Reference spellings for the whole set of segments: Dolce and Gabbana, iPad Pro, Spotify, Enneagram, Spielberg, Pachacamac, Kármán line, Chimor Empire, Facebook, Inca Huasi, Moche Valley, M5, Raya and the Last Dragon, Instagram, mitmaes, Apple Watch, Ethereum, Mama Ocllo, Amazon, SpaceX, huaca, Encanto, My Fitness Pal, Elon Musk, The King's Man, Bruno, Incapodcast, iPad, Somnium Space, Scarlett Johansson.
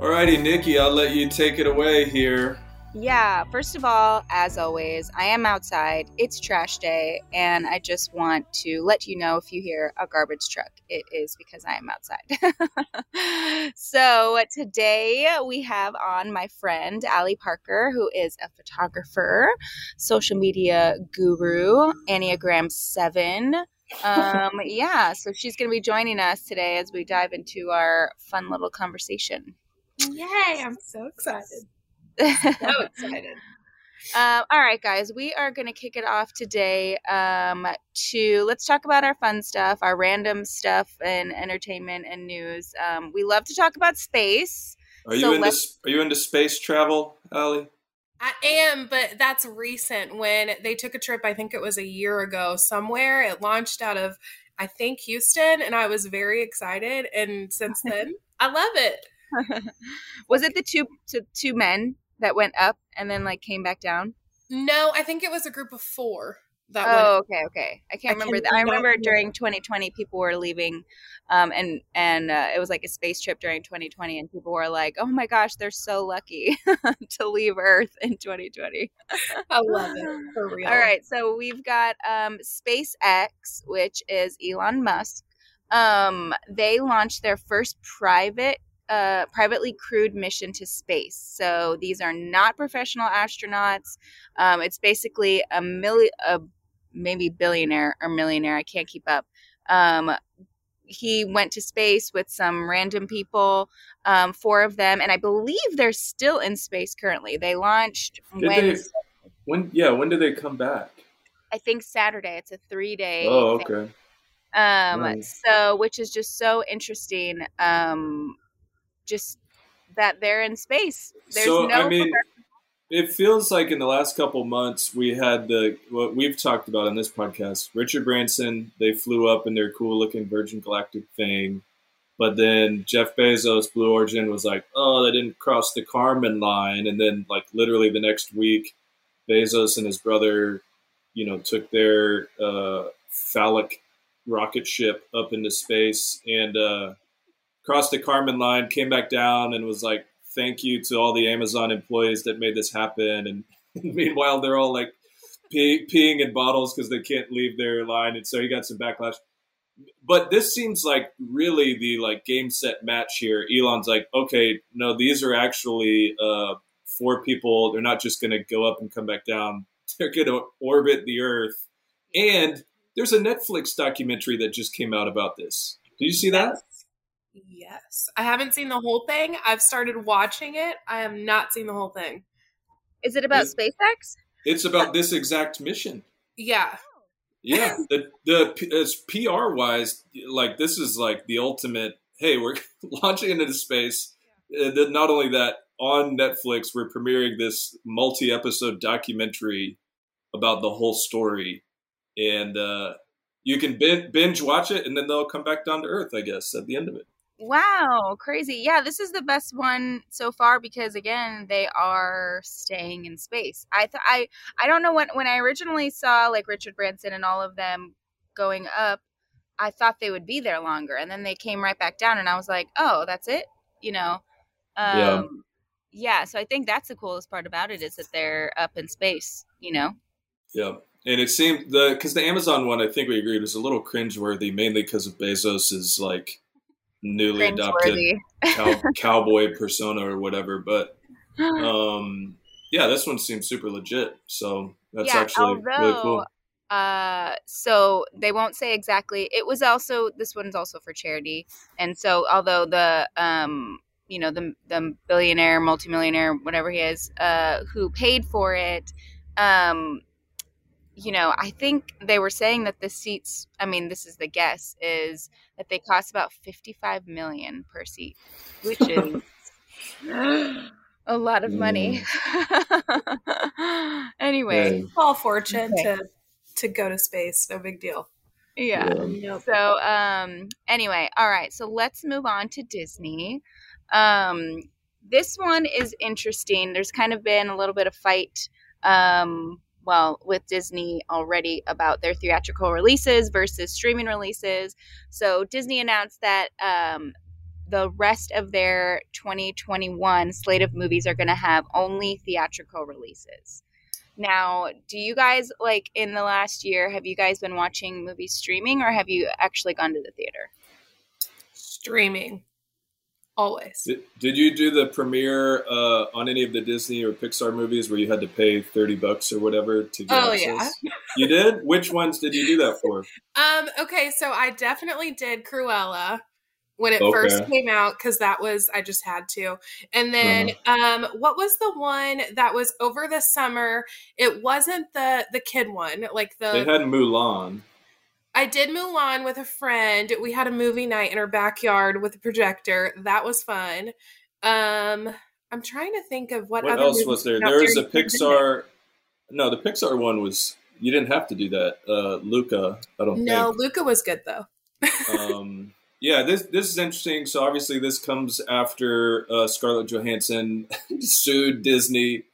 Alrighty, Nikki, I'll let you take it away here. Yeah, first of all, as always, I am outside. It's trash day, and I just want to let you know if you hear a garbage truck, it is because I am outside. So today we have on my friend, Allie Parker, who is a photographer, social media guru, Enneagram 7. Yeah, so she's going to be joining us today as we dive into our fun little conversation. Yay, I'm so excited. So excited. All right, guys, we are going to kick it off today let's talk about our fun stuff, our random stuff and entertainment and news. We love to talk about space. Are you into space travel, Allie? I am, but that's recent. When they took a trip, I think it was a year ago somewhere. It launched out of, I think, Houston, and I was very excited. And since then, I love it. Was it the two men that went up and then like came back down? No, I think it was a group of four that went up. Okay. I remember during 2020 people were leaving and it was like a space trip during 2020 and people were like, "Oh my gosh, they're so lucky to leave Earth in 2020." I love it. For real. All right, so we've got SpaceX, which is Elon Musk. They launched their first privately crewed mission to space. So these are not professional astronauts. It's basically maybe billionaire or millionaire. I can't keep up. He went to space with some random people, four of them, and I believe they're still in space currently. They launched Wednesday. When do they come back? I think Saturday. It's a 3-day. Oh, okay. Thing. Nice. So, which is just so interesting. Just that they're in space. It feels like in the last couple months we had what we've talked about on this podcast, Richard Branson. They flew up in their cool looking Virgin Galactic thing. But then Jeff Bezos, Blue Origin, was like, "Oh, they didn't cross the Kármán line." And then like literally the next week, Bezos and his brother, took their phallic rocket ship up into space and, crossed the Kármán line, came back down, and was like, "Thank you to all the Amazon employees that made this happen." And meanwhile, they're all like peeing in bottles because they can't leave their line. And so he got some backlash. But this seems like really the like game set match here. Elon's like, "Okay, no, these are actually four people. They're not just going to go up and come back down. They're going to orbit the Earth." And there's a Netflix documentary that just came out about this. Did you see that? Yes. I haven't seen the whole thing. I've started watching it. I have not seen the whole thing. Is it about SpaceX? It's about this exact mission. Yeah. Yeah. It's PR-wise, like this is like the ultimate, hey, we're launching into space. Yeah. Not only that, on Netflix, we're premiering this multi-episode documentary about the whole story. And you can binge watch it, and then they'll come back down to Earth, I guess, at the end of it. Wow, crazy. Yeah, this is the best one so far because, again, they are staying in space. I don't know when I originally saw like Richard Branson and all of them going up, I thought they would be there longer. And then they came right back down, and I was like, oh, that's it? Yeah, so I think that's the coolest part about it is that they're up in space, Yeah. And it seemed because the Amazon one, I think we agreed, was a little cringeworthy, mainly because of Bezos' like newly adopted cowboy persona or whatever. But yeah, this one seems super legit. So that's really cool. So they won't say exactly. It was also this one's also for charity, and so although the the billionaire, multimillionaire, whatever he is, who paid for it. I think they were saying that the seats, this is the guess, is that they cost about $55 million per seat, which is a lot of money. Anyway. Yeah. Small fortune to go to space. No big deal. Yeah. So anyway, all right. So let's move on to Disney. This one is interesting. There's kind of been a little bit of fight with Disney already about their theatrical releases versus streaming releases. So Disney announced that the rest of their 2021 slate of movies are going to have only theatrical releases. Now, do you guys, like, in the last year, have you guys been watching movies streaming, or have you actually gone to the theater? Streaming. Always. Did you do the premiere on any of the Disney or Pixar movies where you had to pay $30 or whatever to get access? Yeah. You did? Which ones did you do that for? Okay, so I definitely did Cruella when it first came out, because that was, I just had to. And then what was the one that was over the summer? It wasn't the kid one. They had Mulan. I did Mulan with a friend. We had a movie night in her backyard with a projector. That was fun. I'm trying to think of what else was there. There was a Pixar. No, the Pixar one was, you didn't have to do that. Luca, I don't think. No, Luca was good though. Yeah, this is interesting. So obviously this comes after Scarlett Johansson sued Disney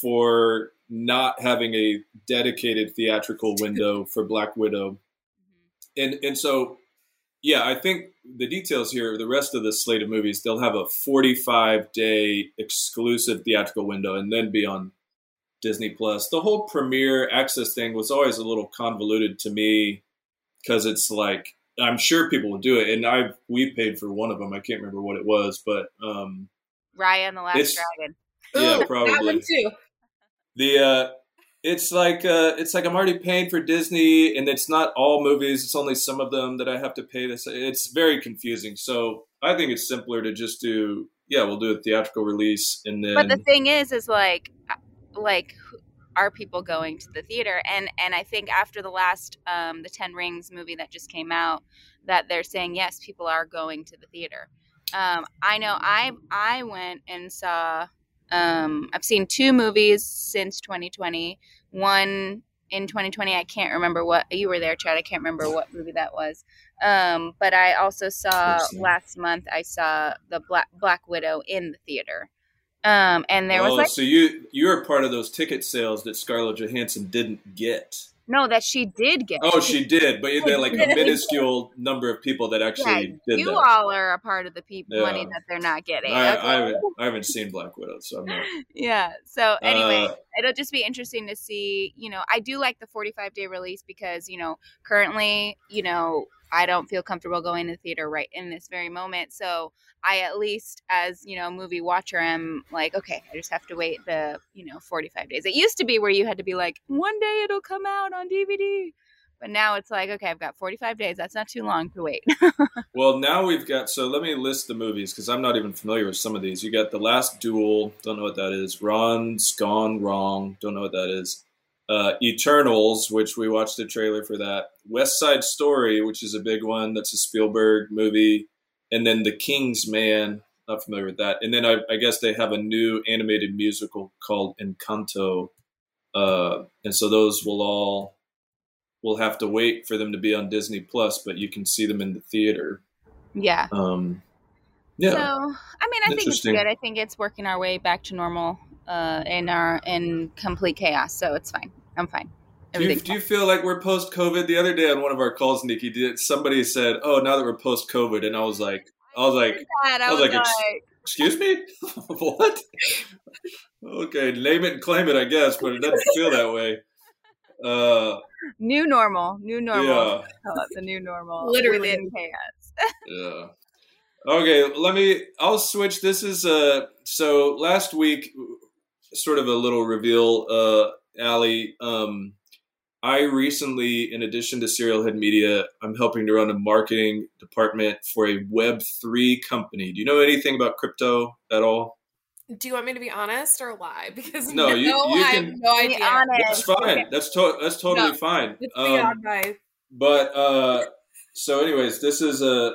for not having a dedicated theatrical window for Black Widow. And so, yeah, I think the details here, the rest of the slate of movies, they'll have a 45-day exclusive theatrical window and then be on Disney Plus. The whole premiere access thing was always a little convoluted to me because it's like, I'm sure people will do it. And we paid for one of them. I can't remember what it was, but Raya and the Last Dragon. Yeah, probably. That one too. It's like I'm already paying for Disney, and it's not all movies. It's only some of them that I have to pay this. It's very confusing. So I think it's simpler to just do, we'll do a theatrical release, and then. But the thing is like, are people going to the theater? And I think after the last the Ten Rings movie that just came out, that they're saying yes, people are going to the theater. I know I went and saw. I've seen two movies since 2020. One in 2020, I can't remember what you were there, Chad. I can't remember what movie that was. But I also saw last month. I saw the Black Widow in the theater. And there was so you're part of those ticket sales that Scarlett Johansson didn't get. No, that she did get. Oh, she did, but they're like a minuscule number of people that actually did that. You all are a part of the money that they're not getting. I haven't seen Black Widow, so I'm not. Yeah, so anyway, it'll just be interesting to see. I do like the 45-day release because, currently, I don't feel comfortable going to the theater right in this very moment. So I at least, as, movie watcher, am like, okay, I just have to wait the, 45 days. It used to be where you had to be like, one day it'll come out on DVD. But now it's like, okay, I've got 45 days. That's not too long to wait. Well, now we've got, so let me list the movies because I'm not even familiar with some of these. You got The Last Duel. Don't know what that is. Ron's Gone Wrong. Don't know what that is. Eternals, which we watched the trailer for that. West Side Story, which is a big one. That's a Spielberg movie. And then The King's Man. Not familiar with that. And then I guess they have a new animated musical called Encanto. And so those we'll have to wait for them to be on Disney Plus, but you can see them in the theater. Yeah. Yeah. So, I think it's good. I think it's working our way back to normal. In complete chaos. So it's fine. I'm fine. Do you feel like we're post-COVID? The other day on one of our calls, Nikki, somebody said, oh, now that we're post-COVID. And I was like, excuse me? What? Okay. Name it and claim it, I guess, but it doesn't feel that way. New normal. Yeah. Call it the new normal. Literally in chaos. Yeah. Okay. I'll switch. This is, so last week, sort of a little reveal, Allie. I recently, in addition to Serial Head Media, I'm helping to run a marketing department for a Web3 company. Do you know anything about crypto at all? Do you want me to be honest or lie? Because you can, I have no idea. Be honest. That's fine. That's totally fine. It's beyond my... But so, anyways, this is a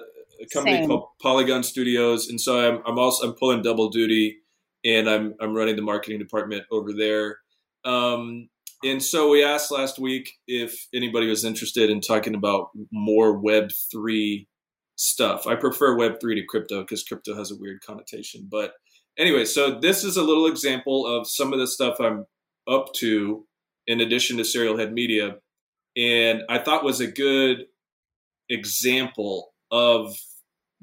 company called Polygon Studios, and so I'm also pulling double duty. And I'm running the marketing department over there. And so we asked last week if anybody was interested in talking about more Web3 stuff. I prefer Web3 to crypto because crypto has a weird connotation. But anyway, so this is a little example of some of the stuff I'm up to in addition to Serial Head Media. And I thought was a good example of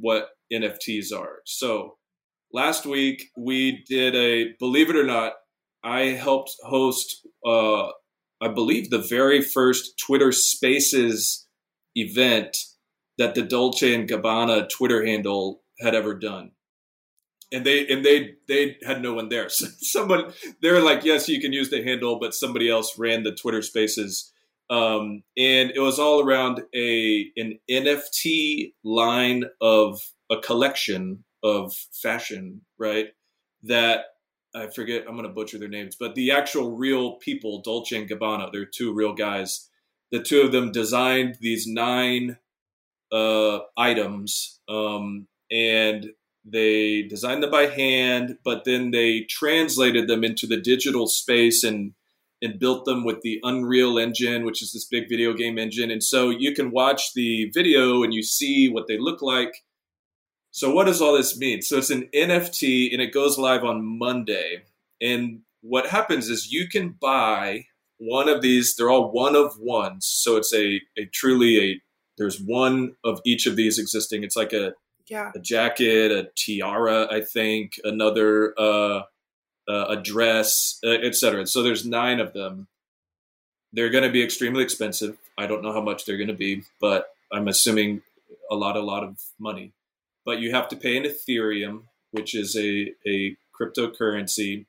what NFTs are. So last week we did a, believe it or not, I helped host, I believe, the very first Twitter Spaces event that the Dolce and Gabbana Twitter handle had ever done. And they had no one there. So someone, they were like, yes, you can use the handle, but somebody else ran the Twitter Spaces. And it was all around an NFT line of a collection of fashion, right? That I forget, I'm going to butcher their names, but the actual real people, Dolce and Gabbana, they're two real guys. The two of them designed these 9 items, and they designed them by hand, but then they translated them into the digital space and built them with the Unreal Engine, which is this big video game engine. And so you can watch the video and you see what they look like. So what does all this mean? So it's an NFT and it goes live on Monday. And what happens is you can buy one of these. They're all one of ones. So it's a truly there's one of each of these existing. It's like a jacket, a tiara, I think, another, a dress, et cetera. So there's 9 of them. They're going to be extremely expensive. I don't know how much they're going to be, but I'm assuming a lot of money. But you have to pay in Ethereum, which is a cryptocurrency.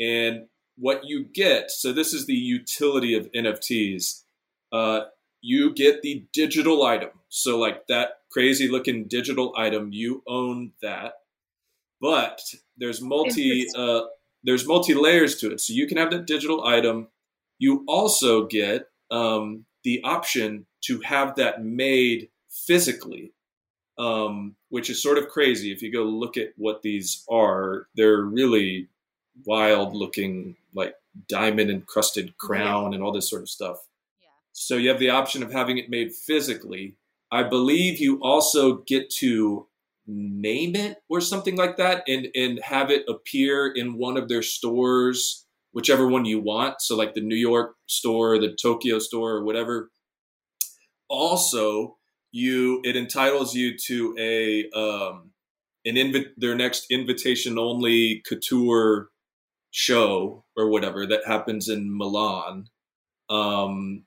And what you get, so this is the utility of NFTs. You get the digital item. So like that crazy looking digital item, you own that. But there's multi layers to it. So you can have that digital item. You also get the option to have that made physically. Which is sort of crazy. If you go look at what these are, they're really wild looking, like diamond encrusted crown and all this sort of stuff. Yeah. So you have the option of having it made physically. I believe you also get to name it or something like that and have it appear in one of their stores, whichever one you want. So like the New York store, the Tokyo store or whatever. Also, it entitles you to their next invitation only couture show or whatever that happens in Milan,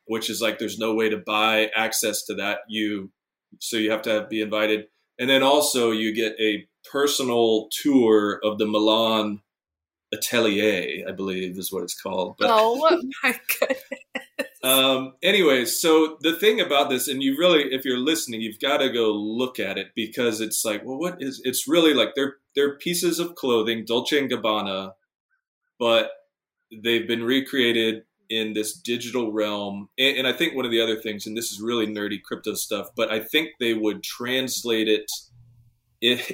which is like there's no way to buy access to that. So you have to be invited, and then also you get a personal tour of the Milan Atelier, I believe is what it's called. But, oh my goodness. Anyways, so the thing about this, and you really, if you're listening, you've got to go look at it because it's like, well, it's really like they're pieces of clothing, Dolce and Gabbana, but they've been recreated in this digital realm. And I think one of the other things, and this is really nerdy crypto stuff, but I think they would translate it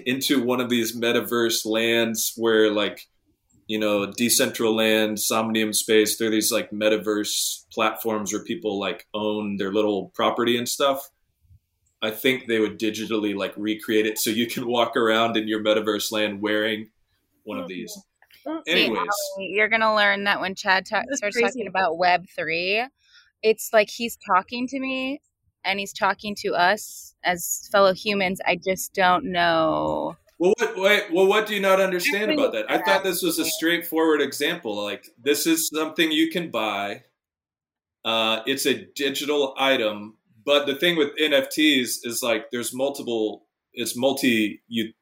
into one of these metaverse lands where like, you know, Decentraland, Somnium Space, they're these like metaverse platforms where people like own their little property and stuff. I think they would digitally like recreate it so you can walk around in your metaverse land wearing one of these. Anyways, see, you're going to learn that when Chad starts talking about Web3, it's like he's talking to me and he's talking to us as fellow humans. I just don't know. Well, what do you not understand about that? I thought this was a straightforward example. Like, this is something you can buy. It's a digital item. But the thing with NFTs is like there's multiple utilities to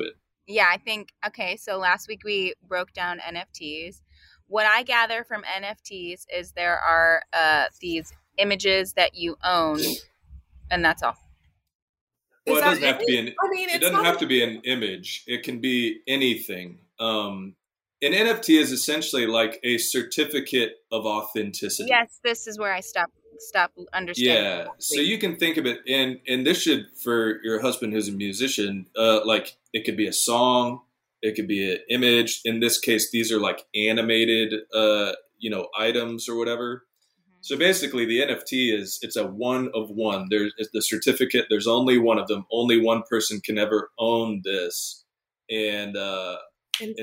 it. Yeah, I think. Okay, so last week we broke down NFTs. What I gather from NFTs is there are these images that you own, and that's all. Well, it doesn't have to be an image. It can be anything. An NFT is essentially like a certificate of authenticity. Yes, this is where I stop understanding. Yeah, so you can think of it, and this should, for your husband who's a musician, like it could be a song, it could be an image. In this case, these are like animated, items or whatever. So basically the NFT it's a one of one. There's the certificate. There's only one of them. Only one person can ever own this. And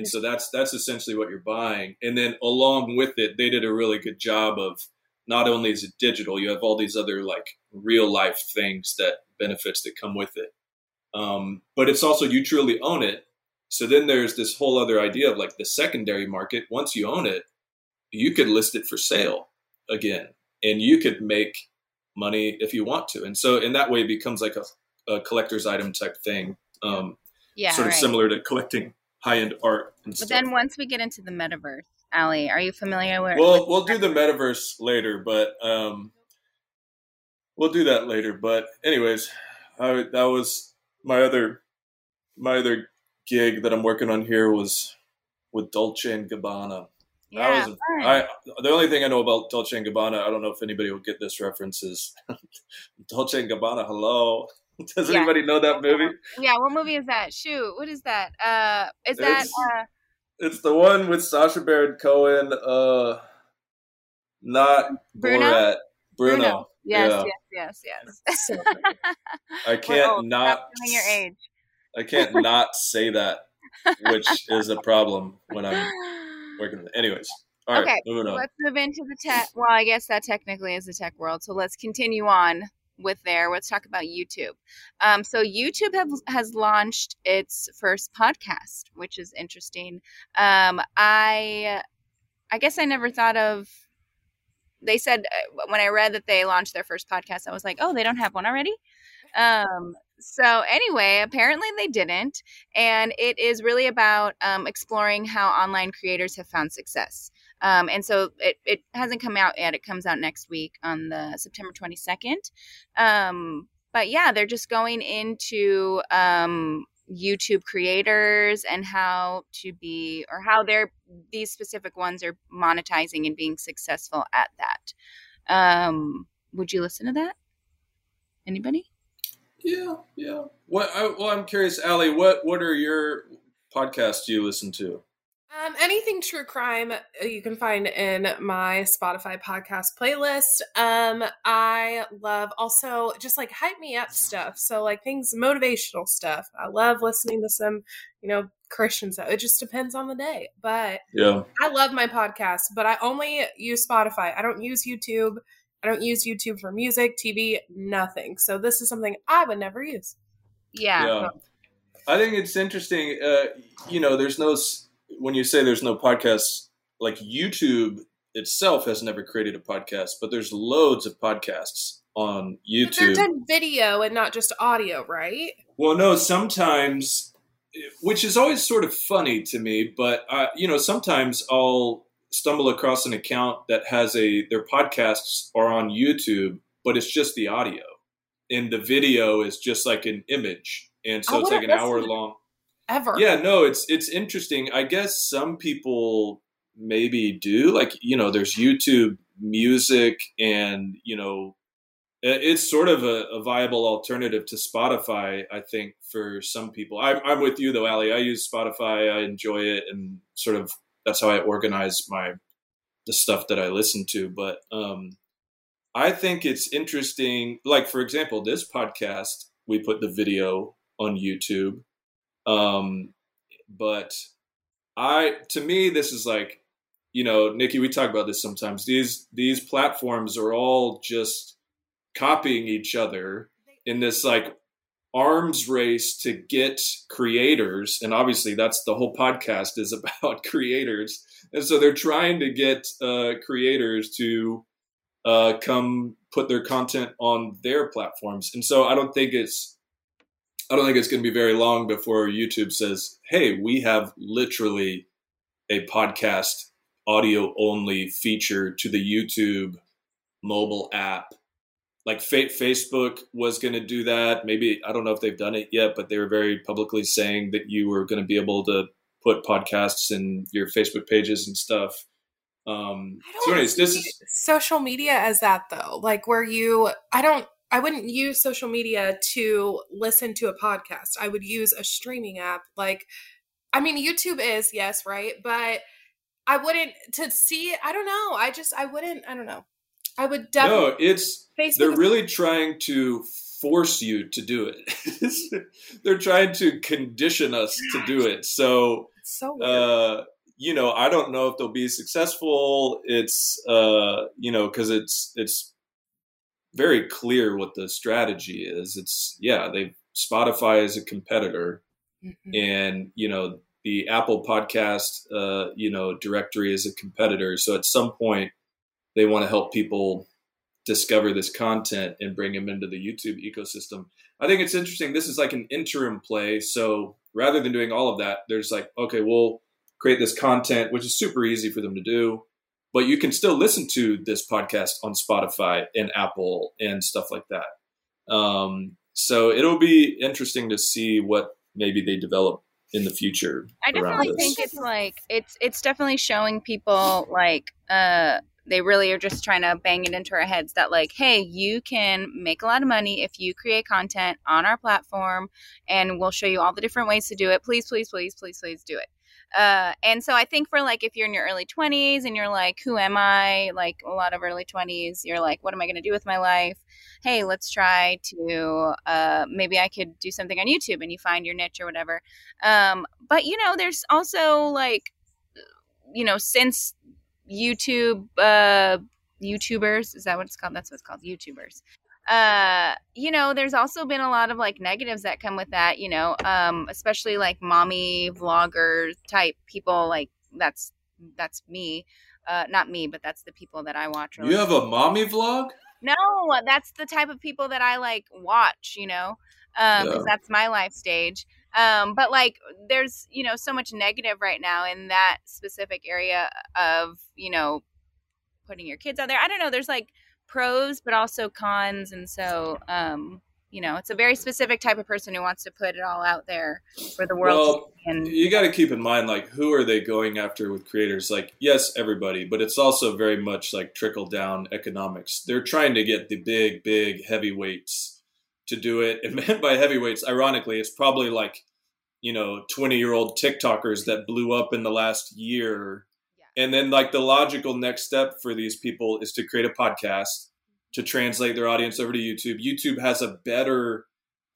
so that's essentially what you're buying. And then along with it, they did a really good job of not only is it digital, you have all these other like real life things that benefits that come with it. But it's also, you truly own it. So then there's this whole other idea of like the secondary market. Once you own it, you could list it for sale again, and you could make money if you want to. And so in that way, it becomes like a collector's item type thing, sort of similar to collecting high-end art and stuff. But then once we get into the metaverse, Allie, are you familiar with? Well, we'll do the metaverse later, but we'll do that later. But anyways, that was my other gig that I'm working on here was with Dolce and Gabbana. Yeah, the only thing I know about Dolce and Gabbana, I don't know if anybody will get this reference, is Dolce and Gabbana. Hello. Does anybody know that movie? Yeah. What movie is that? Shoot. What is that? It's the one with Sacha Baron Cohen. Not Bruno? Borat. Bruno. Yes. I can't not say that, which is a problem when I'm working with it. Anyways. All right. Okay, moving on. Let's move into the tech. Well, I guess that technically is the tech world. So let's continue on with there. Let's talk about YouTube. So YouTube has launched its first podcast, which is interesting. I guess I never thought of, they said when I read that they launched their first podcast, I was like, oh, they don't have one already. So anyway, apparently they didn't. And it is really about exploring how online creators have found success. And so it hasn't come out yet. It comes out next week on the September 22nd. But yeah, they're just going into YouTube creators and how these specific ones are monetizing and being successful at that. Would you listen to that? Anybody? Yeah. I'm curious, Allie, what are your podcasts you listen to? Anything true crime you can find in my Spotify podcast playlist. I love also just like hype me up stuff. So like things, motivational stuff. I love listening to some, Christian stuff. It just depends on the day. But yeah, I love my podcast, but I only use Spotify. I don't use YouTube. I don't use YouTube for music, TV, nothing. So this is something I would never use. Yeah. I think it's interesting. There's no... When you say there's no podcasts, like YouTube itself has never created a podcast, but there's loads of podcasts on YouTube. But they're done video and not just audio, right? Well, no, sometimes, which is always sort of funny to me, but, sometimes I'll stumble across an account that has their podcasts are on YouTube, but it's just the audio and the video is just like an image. And so it's like an hour long. Ever. Yeah, no, it's interesting. I guess some people maybe do there's YouTube music and, it's sort of a viable alternative to Spotify, I think, for some people. I'm with you though, Allie. I use Spotify. I enjoy it. And sort of that's how I organize the stuff that I listen to. But I think it's interesting. Like, for example, this podcast, we put the video on YouTube. But to me, this is like, Nikki, we talk about this sometimes. These platforms are all just copying each other in this like arms race to get creators. And obviously that's the whole podcast is about creators. And so they're trying to get, creators to, come put their content on their platforms. And so I don't think it's going to be very long before YouTube says, hey, we have literally a podcast audio only feature to the YouTube mobile app. Like Facebook was going to do that. Maybe, I don't know if they've done it yet, but they were very publicly saying that you were going to be able to put podcasts in your Facebook pages and stuff. I don't see social media as that though. Like where I wouldn't use social media to listen to a podcast. I would use a streaming app. YouTube is, yes, right? But I would definitely. No, they're really trying to force you to do it. They're trying to condition us to do it. So, it's so weird. I don't know if they'll be successful. It's, cause it's very clear what the strategy is. It's, yeah, they've Spotify is a competitor, mm-hmm. and, you know, the Apple podcast, you know, directory is a competitor. So at some point they want to help people discover this content and bring them into the YouTube ecosystem. I think it's interesting. This is like an interim play. So rather than doing all of that, they're just like, okay, we'll create this content, which is super easy for them to do, but you can still listen to this podcast on Spotify and Apple and stuff like that. So it'll be interesting to see what maybe they develop in the future. I definitely think it's like, it's definitely showing people like, they really are just trying to bang it into our heads that like, hey, you can make a lot of money if you create content on our platform, and we'll show you all the different ways to do it. Please, please, please, please, please do it. And so I think for like, if you're in your early 20s and you're like, who am I? Like a lot of early 20s, you're like, what am I going to do with my life? Hey, let's try to, maybe I could do something on YouTube, and you find your niche or whatever. But you know, there's also like, you know, since YouTube, YouTubers, is that what it's called? That's what it's called. YouTubers. You know, there's also been a lot of like negatives that come with that, you know, especially like mommy vlogger type people. Like that's me, not me, but that's the people that I watch. You have a mommy vlog? No, that's the type of people that I like watch, you know, cause that's my life stage. But like there's, you know, so much negative right now in that specific area of, you know, putting your kids out there. I don't know. There's like pros, but also cons. And so, you know, it's a very specific type of person who wants to put it all out there for the world. Well, you got to keep in mind, like, who are they going after with creators? Like, yes, everybody, but it's also very much like trickle down economics. They're trying to get the big, big heavyweights to do it. And by heavyweights, ironically, it's probably like, you know, 20-year-old TikTokers that blew up in the last year. Yeah. And then like the logical next step for these people is to create a podcast to translate their audience over to YouTube. YouTube has a better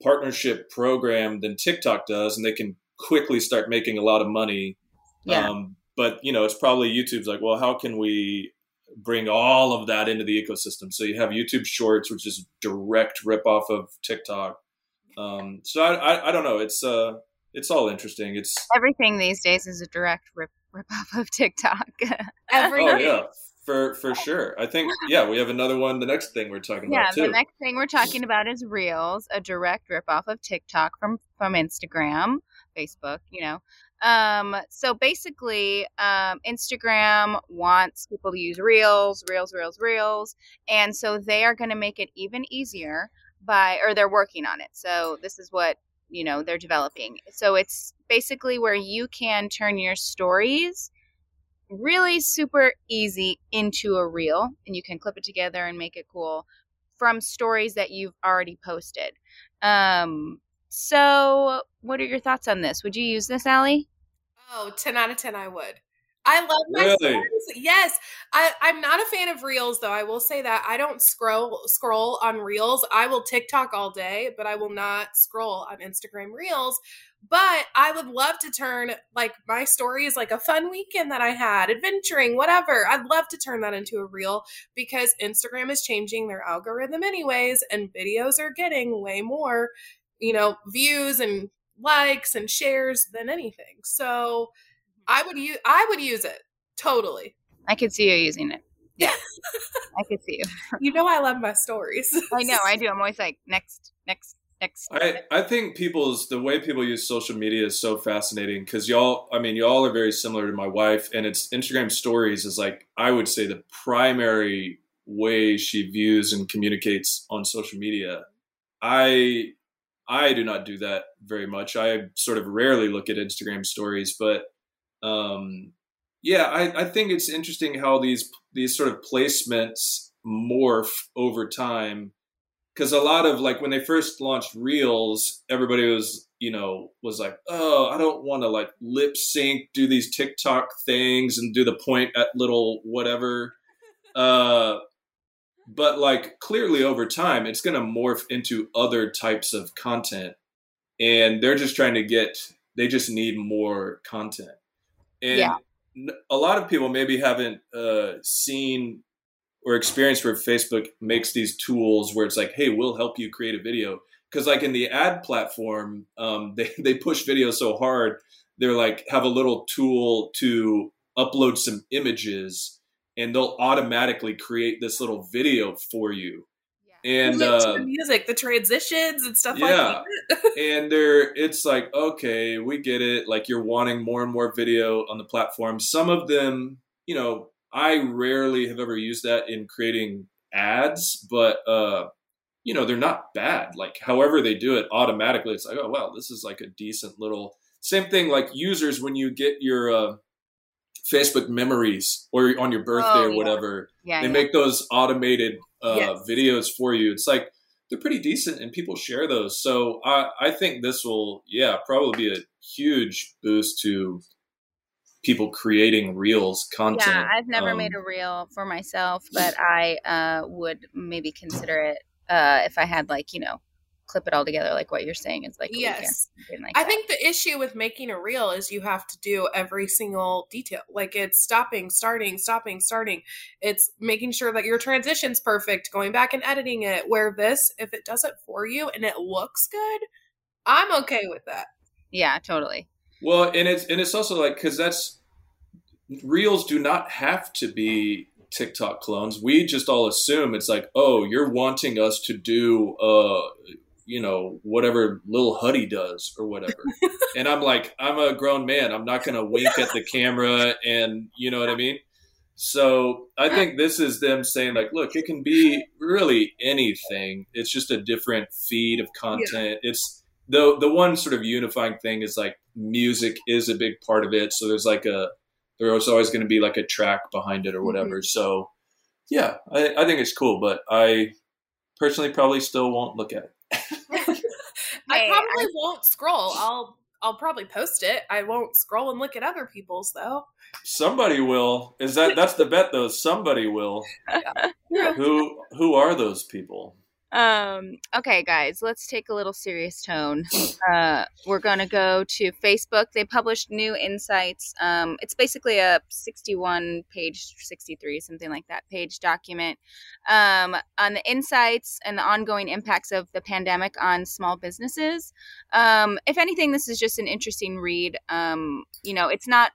partnership program than TikTok does, and they can quickly start making a lot of money. Yeah. But, you know, it's probably YouTube's like, well, how can we bring all of that into the ecosystem? So you have YouTube Shorts, which is direct ripoff of TikTok. So I don't know. It's all interesting. It's everything these days is a direct ripoff of TikTok. Everything. Oh, yeah, for sure. I think, yeah, we have another one. The next thing we're talking about too. The next thing we're talking about is Reels, a direct ripoff of TikTok from Instagram, Facebook, you know. So basically, Instagram wants people to use Reels. And so they are going to make it even easier or they're working on it. So this is what, you know, they're developing. So it's basically where you can turn your stories really super easy into a reel, and you can clip it together and make it cool from stories that you've already posted. So what are your thoughts on this? Would you use this, Allie? Oh, 10 out of 10, I would. I love my stories. Yes. I'm not a fan of Reels, though. I will say that. I don't scroll on Reels. I will TikTok all day, but I will not scroll on Instagram Reels. But I would love to turn like my stories, like a fun weekend that I had, adventuring, whatever. I'd love to turn that into a reel, because Instagram is changing their algorithm anyways, and videos are getting way more, you know, views and likes and shares than anything. So I would use it. Totally. I could see you using it. Yeah. I could see you. You know, I love my stories. I know I do. I'm always like next. I think the way people use social media is so fascinating, because y'all are very similar to my wife, and it's Instagram stories is like, I would say, the primary way she views and communicates on social media. I do not do that very much. I sort of rarely look at Instagram stories, but I think it's interesting how these sort of placements morph over time. Because a lot of, like, when they first launched Reels, everybody was like, oh, I don't want to like lip sync, do these TikTok things and do the point at little whatever. But like clearly over time, it's going to morph into other types of content, and they're just trying to they just need more content. And a lot of people maybe haven't seen or experienced where Facebook makes these tools where it's like, hey, we'll help you create a video. Because like in the ad platform, they push videos so hard, they're like, have a little tool to upload some images and they'll automatically create this little video for you. And the music, the transitions and stuff like that. And it's like, okay, we get it. Like you're wanting more and more video on the platform. Some of them, you know, I rarely have ever used that in creating ads, but, you know, they're not bad. Like however they do it automatically, it's like, oh, wow, this is like a decent little, same thing like users when you get your Facebook memories or on your birthday or whatever, they make those automated videos for you. It's like, they're pretty decent and people share those. So I think this will, probably be a huge boost to people creating Reels content. Yeah, I've never made a Reel for myself, but I would maybe consider it if I had like, you know, clip it all together like what you're saying is like a weekend, like I think the issue with making a reel is you have to do every single detail. Like it's stopping, starting. It's making sure that your transition's perfect, going back and editing it. Where this, if it does it for you and it looks good, I'm okay with that. Yeah, totally. Well, and it's also like, because that's, Reels do not have to be TikTok clones. We just all assume it's like, oh, you're wanting us to do you know, whatever Lil Huddy does or whatever. And I'm like, I'm a grown man. I'm not going to wink at the camera and you know what I mean? So I think this is them saying like, look, it can be really anything. It's just a different feed of content. Yeah. It's the one sort of unifying thing is like music is a big part of it. So there's like there's always going to be like a track behind it or whatever. Mm-hmm. So yeah, I think it's cool, but I personally probably still won't look at it. I won't scroll. I'll probably post it. I won't scroll and look at other people's though. Somebody will. That's the bet though. Somebody will. Yeah. Who are those people? Okay, guys, let's take a little serious tone. We're going to go to Facebook. They published new insights. It's basically a 63, something like that page document, on the insights and the ongoing impacts of the pandemic on small businesses. If anything, this is just an interesting read. You know, it's not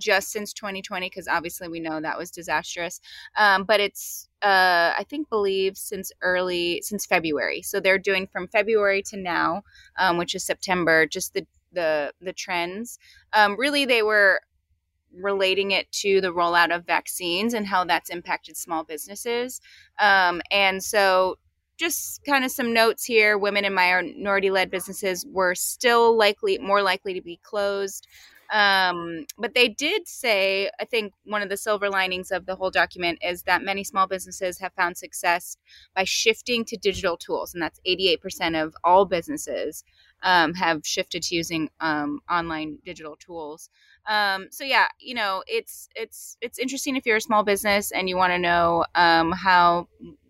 just since 2020, because obviously we know that was disastrous, but it's, I think, believe since February. So they're doing from February to now, which is September, just the trends. Really, they were relating it to the rollout of vaccines and how that's impacted small businesses. And so just kind of some notes here. Women and minority-led businesses were still more likely to be closed. But they did say, I think one of the silver linings of the whole document is that many small businesses have found success by shifting to digital tools. And that's 88% of all businesses, have shifted to using, online digital tools. So yeah, you know, it's interesting if you're a small business and you want to know,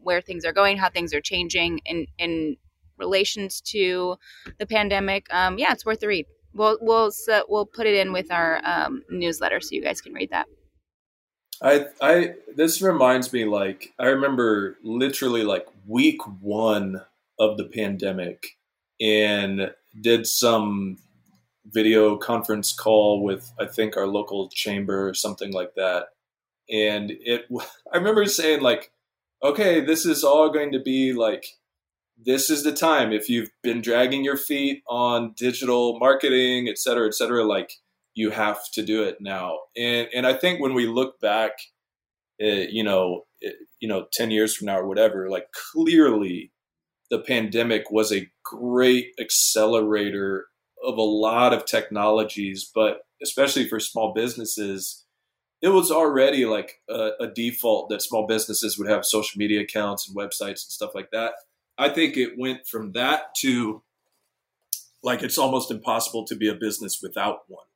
where things are going, how things are changing in relations to the pandemic. Yeah, it's worth the read. We'll put it in with our newsletter so you guys can read that. This reminds me, like, I remember literally like week one of the pandemic and did some video conference call with, I think, our local chamber or something like that. And I remember saying like, okay, this is all going to be like, this is the time. If you've been dragging your feet on digital marketing, et cetera, like you have to do it now. And I think when we look back, you know, 10 years from now or whatever, like clearly the pandemic was a great accelerator of a lot of technologies, but especially for small businesses, it was already like a default that small businesses would have social media accounts and websites and stuff like that. I think it went from that to like, it's almost impossible to be a business without one.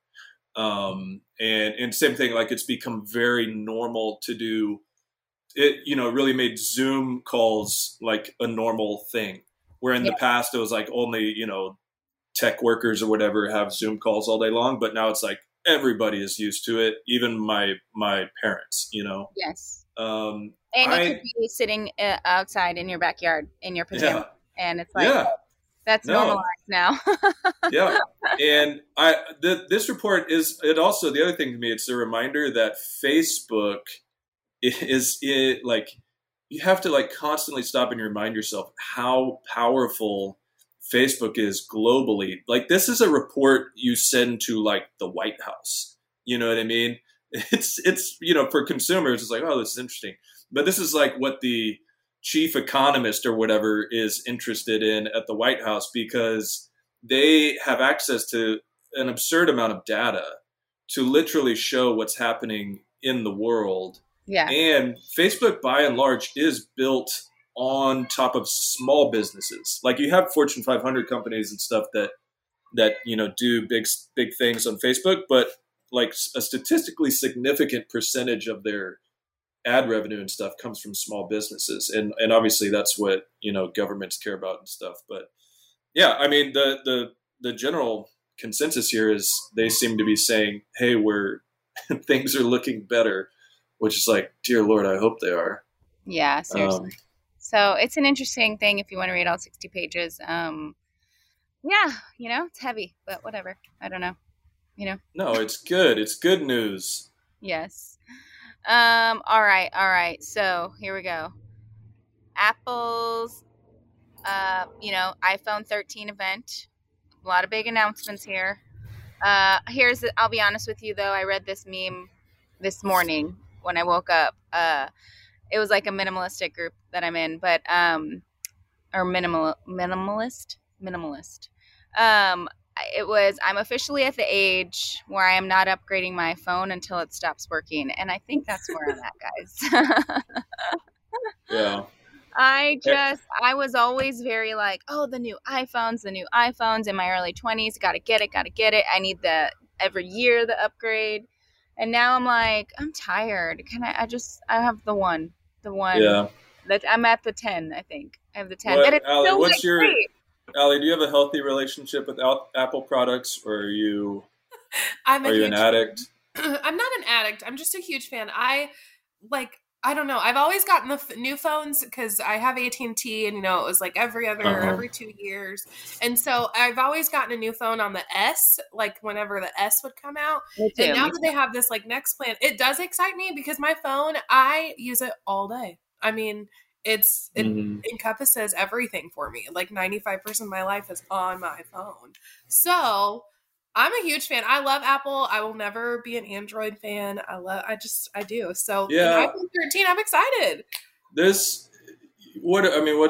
And same thing, like it's become very normal to do it, you know, really made Zoom calls like a normal thing where in the past it was like only, you know, tech workers or whatever have Zoom calls all day long. But now it's like everybody is used to it. Even my parents, you know? Yes. And it could be sitting outside in your backyard in your pajamas, and it's like That's normalized now. Yeah. And this report is, it also, the other thing to me, it's a reminder that Facebook is like, you have to like constantly stop and remind yourself how powerful Facebook is globally. Like, this is a report you send to like the White House. You know what I mean? It's, you know, for consumers, it's like, oh, this is interesting. But this is like what the chief economist or whatever is interested in at the White House, because they have access to an absurd amount of data to literally show what's happening in the world. Yeah. And Facebook, by and large, is built on top of small businesses. Like, you have Fortune 500 companies and stuff that you know, do big things on Facebook, but like a statistically significant percentage of their ad revenue and stuff comes from small businesses. And obviously that's what, you know, governments care about and stuff. But yeah, I mean, the general consensus here is they seem to be saying, hey, things are looking better, which is like, dear Lord, I hope they are. Yeah, seriously. So it's an interesting thing if you want to read all 60 pages. Yeah, you know, it's heavy, but whatever. I don't know. You know? No, it's good. It's good news. Yes. All right. So here we go. Apple's, you know, iPhone 13 event. A lot of big announcements here. I'll be honest with you though. I read this meme this morning when I woke up. It was like a minimalistic group that I'm in, but, minimalist. It was, I'm officially at the age where I am not upgrading my phone until it stops working. And I think that's where I'm at, guys. Yeah. I was always very like, oh, the new iPhones in my early 20s. Got to get it. I need every year the upgrade. And now I'm like, I'm tired. I have the one. Yeah. I'm at the 10, I think. I have the 10. But it's Allie, still what's your... great. Allie, do you have a healthy relationship with Apple products, or are you an addict? I'm not an addict. I'm just a huge fan. I don't know. I've always gotten the new phones because I have AT&T, and you know, it was like every 2 years. And so I've always gotten a new phone on the S, like whenever the S would come out. And now that they have this like next plan, it does excite me because my phone, I use it all day. I mean, it encompasses everything for me. Like 95% of my life is on my phone. So I'm a huge fan. I love Apple. I will never be an Android fan. I do. So yeah. iPhone 13, I'm excited. What's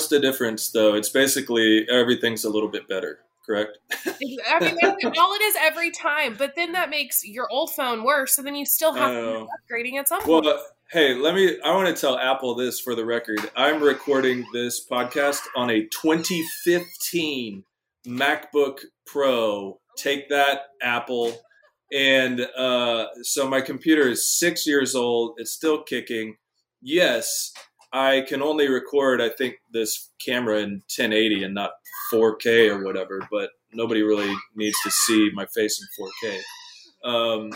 the difference though? It's basically everything's a little bit better. Correct. I mean, all it is every time, but then that makes your old phone worse. So then you still have to be upgrading at some point. Well, hey, I want to tell Apple this for the record. I'm recording this podcast on a 2015 MacBook Pro. Take that, Apple. And so my computer is 6 years old. It's still kicking. Yes, I can only record, I think, this camera in 1080 and not 4K or whatever, but nobody really needs to see my face in 4K.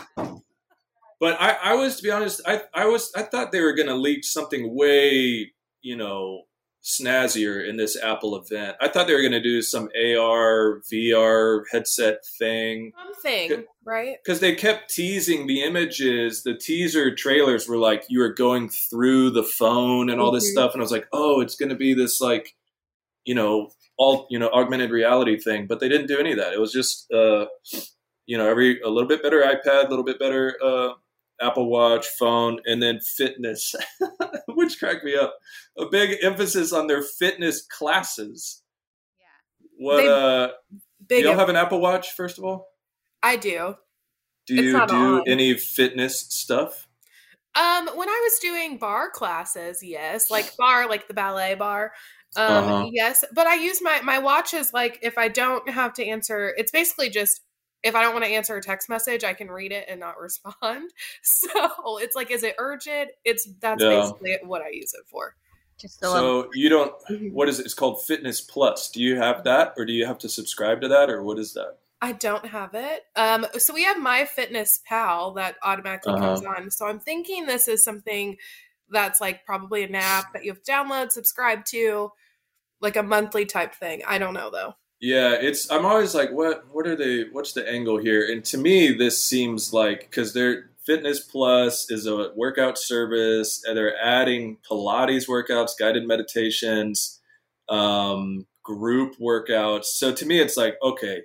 But I was, to be honest, I thought they were going to leak something way, you know, snazzier in this Apple event. I thought they were going to do some AR, VR headset thing. Right? Because they kept teasing the images. The teaser trailers were like, you were going through the phone and all this stuff. And I was like, oh, it's going to be this like, you know, augmented reality thing. But they didn't do any of that. It was just, you know, a little bit better iPad, a little bit better Apple Watch, phone, and then fitness, which cracked me up. A big emphasis on their fitness classes. Yeah. Do y'all have an Apple Watch, first of all? I do. Do you do any fitness stuff? When I was doing bar classes, yes. Like the ballet bar. Yes. But I use my watch is like, if I don't have to answer, it's basically just, if I don't want to answer a text message, I can read it and not respond. So it's like, is it urgent? Basically what I use it for. What is it? It's called Fitness Plus. Do you have that, or do you have to subscribe to that, or what is that? I don't have it. So we have My Fitness Pal that automatically comes on. So I'm thinking this is something that's like probably an app that you have to download, subscribe to, like a monthly type thing. I don't know though. Yeah, it's, I'm always like, what are they, what's the angle here? And to me, this seems like, because they're, Fitness Plus is a workout service, and they're adding Pilates workouts, guided meditations, group workouts. So to me, it's like, okay,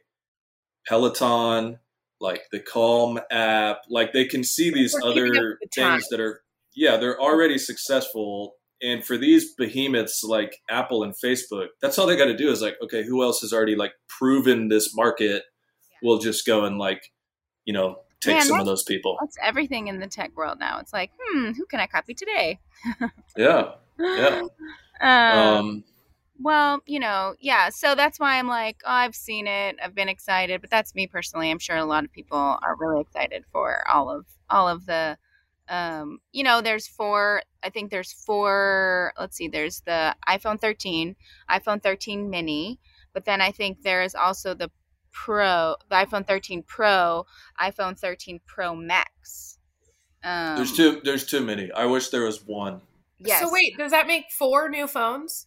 Peloton, like the Calm app, like they can see these other things that are, yeah, they're already successful. And for these behemoths like Apple and Facebook, that's all they got to do is like, okay, who else has already like proven this market? Yeah. We'll just go and like, you know, take some of those people. That's everything in the tech world now. It's like, who can I copy today? Yeah. Yeah. Well, you know, yeah. So that's why I'm like, oh, I've seen it. I've been excited, but that's me personally. I'm sure a lot of people are really excited for all of the, you know, there's four, let's see, there's the iPhone 13, iPhone 13 mini, but then I think there is also the Pro, the iPhone 13 Pro, iPhone 13 Pro Max. There's too many. I wish there was one. Yes. So wait, does that make four new phones?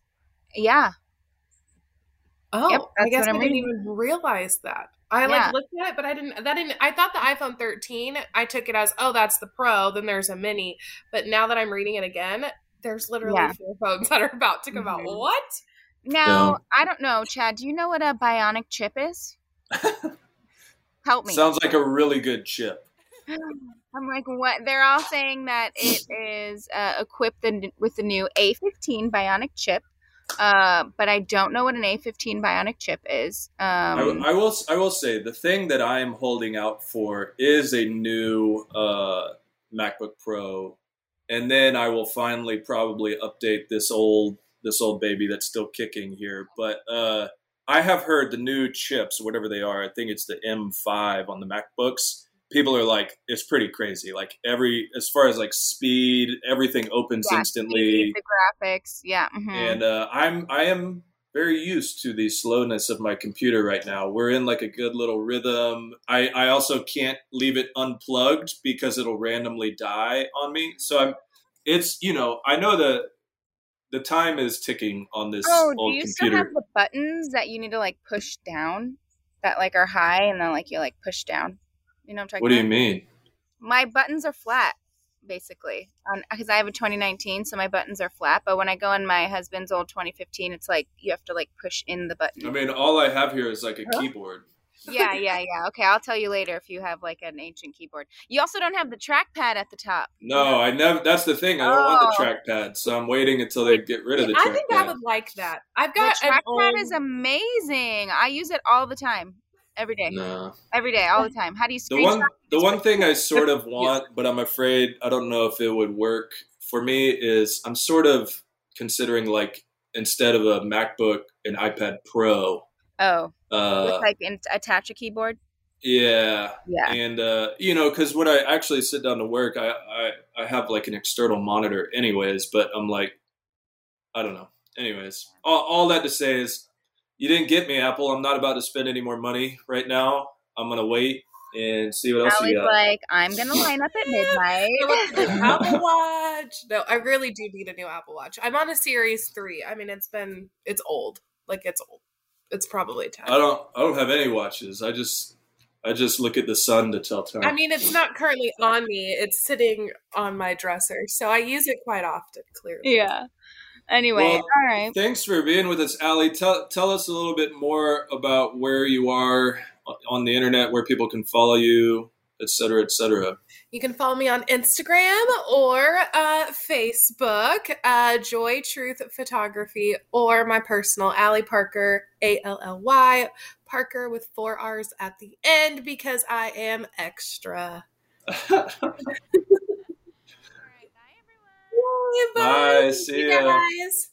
Yeah. Oh, yep, I guess I didn't even realize that. I looked at it, but I thought the iPhone 13, I took it as, oh, that's the Pro, then there's a mini. But now that I'm reading it again, there's literally four phones that are about to come out. What? Now, I don't know, Chad, do you know what a bionic chip is? Help me. Sounds like a really good chip. I'm like, what? They're all saying that it is equipped with the new A15 Bionic chip. But I don't know what an A15 Bionic chip is. I will say the thing that I am holding out for is a new MacBook Pro, and then I will finally probably update this old baby that's still kicking here. But I have heard the new chips, whatever they are, I think it's the M5 on the MacBooks. People are like, it's pretty crazy. Like as far as like speed, everything opens instantly. The graphics, yeah. Mm-hmm. And I am very used to the slowness of my computer right now. We're in like a good little rhythm. I also can't leave it unplugged because it'll randomly die on me. So I know the time is ticking on this old computer. Do you still have the buttons that you need to like push down that like are high and then like you like push down? You know what I'm talking about? What do you mean? My buttons are flat, basically, because I have a 2019, so my buttons are flat. But when I go in my husband's old 2015, it's like you have to like push in the button. I mean, all I have here is like a keyboard. Yeah. Okay, I'll tell you later if you have like an ancient keyboard. You also don't have the trackpad at the top. No, I never. That's the thing. I don't want the trackpad, so I'm waiting until they get rid of the trackpad. I think I would like that. I've got the trackpad is amazing. I use it all the time. Every day. No. Every day, all the time. How do you screenshot? The one thing I sort of want, but I'm afraid I don't know if it would work for me, is I'm sort of considering like instead of a MacBook, an iPad Pro. Oh. With like attach a keyboard? Yeah. Yeah. And, you know, because when I actually sit down to work, I have like an external monitor anyways, but I'm like, I don't know. Anyways, all that to say is, you didn't get me, Apple. I'm not about to spend any more money right now. I'm going to wait and see what else you got. Like, I'm going to line up at midnight. Apple Watch. No, I really do need a new Apple Watch. I'm on a Series 3. I mean, it's old. Like, it's old. It's probably time. I don't have any watches. I just look at the sun to tell time. I mean, it's not currently on me. It's sitting on my dresser. So I use it quite often, clearly. Yeah. Anyway, well, all right. Thanks for being with us, Allie. Tell us a little bit more about where you are on the internet, where people can follow you, et cetera, et cetera. You can follow me on Instagram or Facebook, Joy Truth Photography, or my personal, Allie Parker, A-L-L-Y, Parker with 4 R's at the end because I am extra. Bye. See you guys.